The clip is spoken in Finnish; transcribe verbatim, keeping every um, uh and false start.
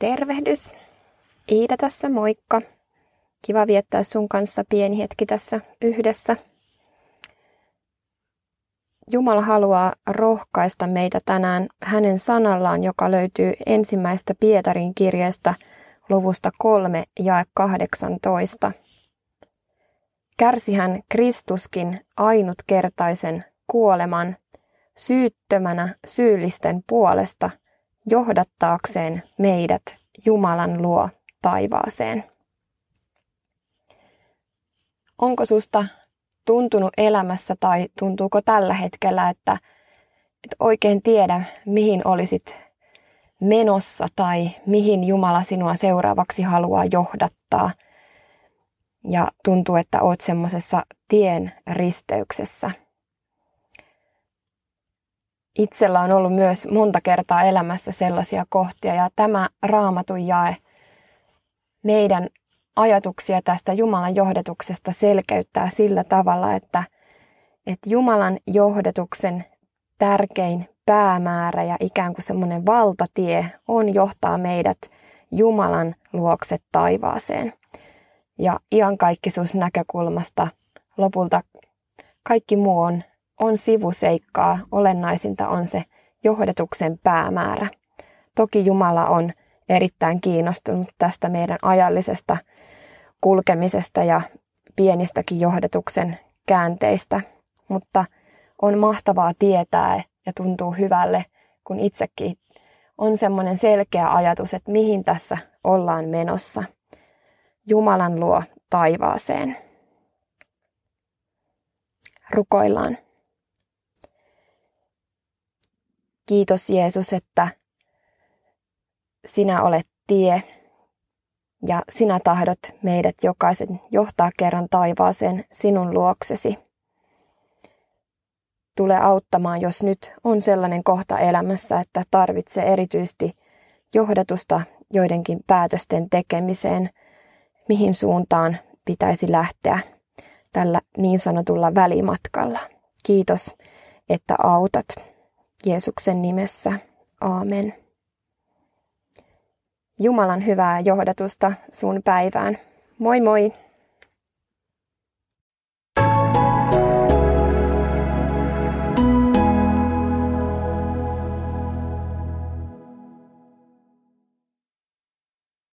Tervehdys. Iida tässä, moikka. Kiva viettää sun kanssa pieni hetki tässä yhdessä. Jumala haluaa rohkaista meitä tänään hänen sanallaan, joka löytyy ensimmäistä Pietarin kirjeestä luvusta kolme jae kahdeksantoista. Kärsihän Kristuskin ainutkertaisen kuoleman syyttömänä syyllisten puolesta johdattaakseen meidät Jumalan luo taivaaseen. Onko susta tuntunut elämässä tai tuntuuko tällä hetkellä, että et oikein tiedä, mihin olisit menossa tai mihin Jumala sinua seuraavaksi haluaa johdattaa? Ja tuntuu, että oot semmoisessa tien risteyksessä. Itsellä on ollut myös monta kertaa elämässä sellaisia kohtia, ja tämä Raamatun jae meidän ajatuksia tästä Jumalan johdatuksesta selkeyttää sillä tavalla, että, että Jumalan johdatuksen tärkein päämäärä ja ikään kuin semmoinen valtatie on johtaa meidät Jumalan luokse taivaaseen. Ja iankaikkisuusnäkökulmasta lopulta kaikki muu on, on sivuseikkaa, olennaisinta on se johdatuksen päämäärä. Toki Jumala on erittäin kiinnostunut tästä meidän ajallisesta kulkemisesta ja pienistäkin johdatuksen käänteistä, mutta on mahtavaa tietää ja tuntuu hyvälle, kun itsekin on semmoinen selkeä ajatus, että mihin tässä ollaan menossa. Jumalan luo taivaaseen. Rukoillaan. Kiitos Jeesus, että sinä olet tie ja sinä tahdot meidät jokaisen johtaa kerran taivaaseen sinun luoksesi. Tule auttamaan, jos nyt on sellainen kohta elämässä, että tarvitsee erityisesti johdatusta joidenkin päätösten tekemiseen, mihin suuntaan pitäisi lähteä tällä niin sanotulla välimatkalla. Kiitos, että autat. Jeesuksen nimessä. Aamen. Jumalan hyvää johdatusta sun päivään. Moi moi!